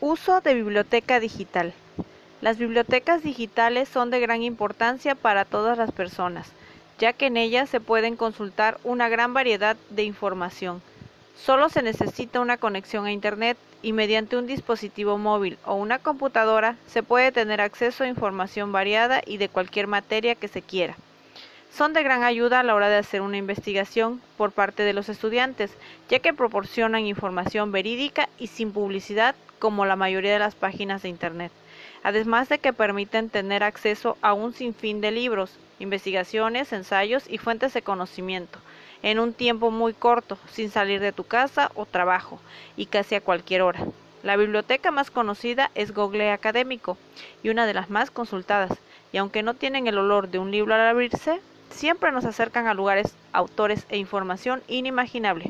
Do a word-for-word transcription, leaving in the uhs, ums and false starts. Uso de biblioteca digital. Las bibliotecas digitales son de gran importancia para todas las personas, ya que en ellas se pueden consultar una gran variedad de información. Solo se necesita una conexión a Internet y mediante un dispositivo móvil o una computadora se puede tener acceso a información variada y de cualquier materia que se quiera. Son de gran ayuda a la hora de hacer una investigación por parte de los estudiantes, ya que proporcionan información verídica y sin publicidad como la mayoría de las páginas de Internet, además de que permiten tener acceso a un sinfín de libros, investigaciones, ensayos y fuentes de conocimiento, en un tiempo muy corto, sin salir de tu casa o trabajo, y casi a cualquier hora. La biblioteca más conocida es Google Académico y una de las más consultadas, y aunque no tienen el olor de un libro al abrirse, siempre nos acercan a lugares, autores e información inimaginable.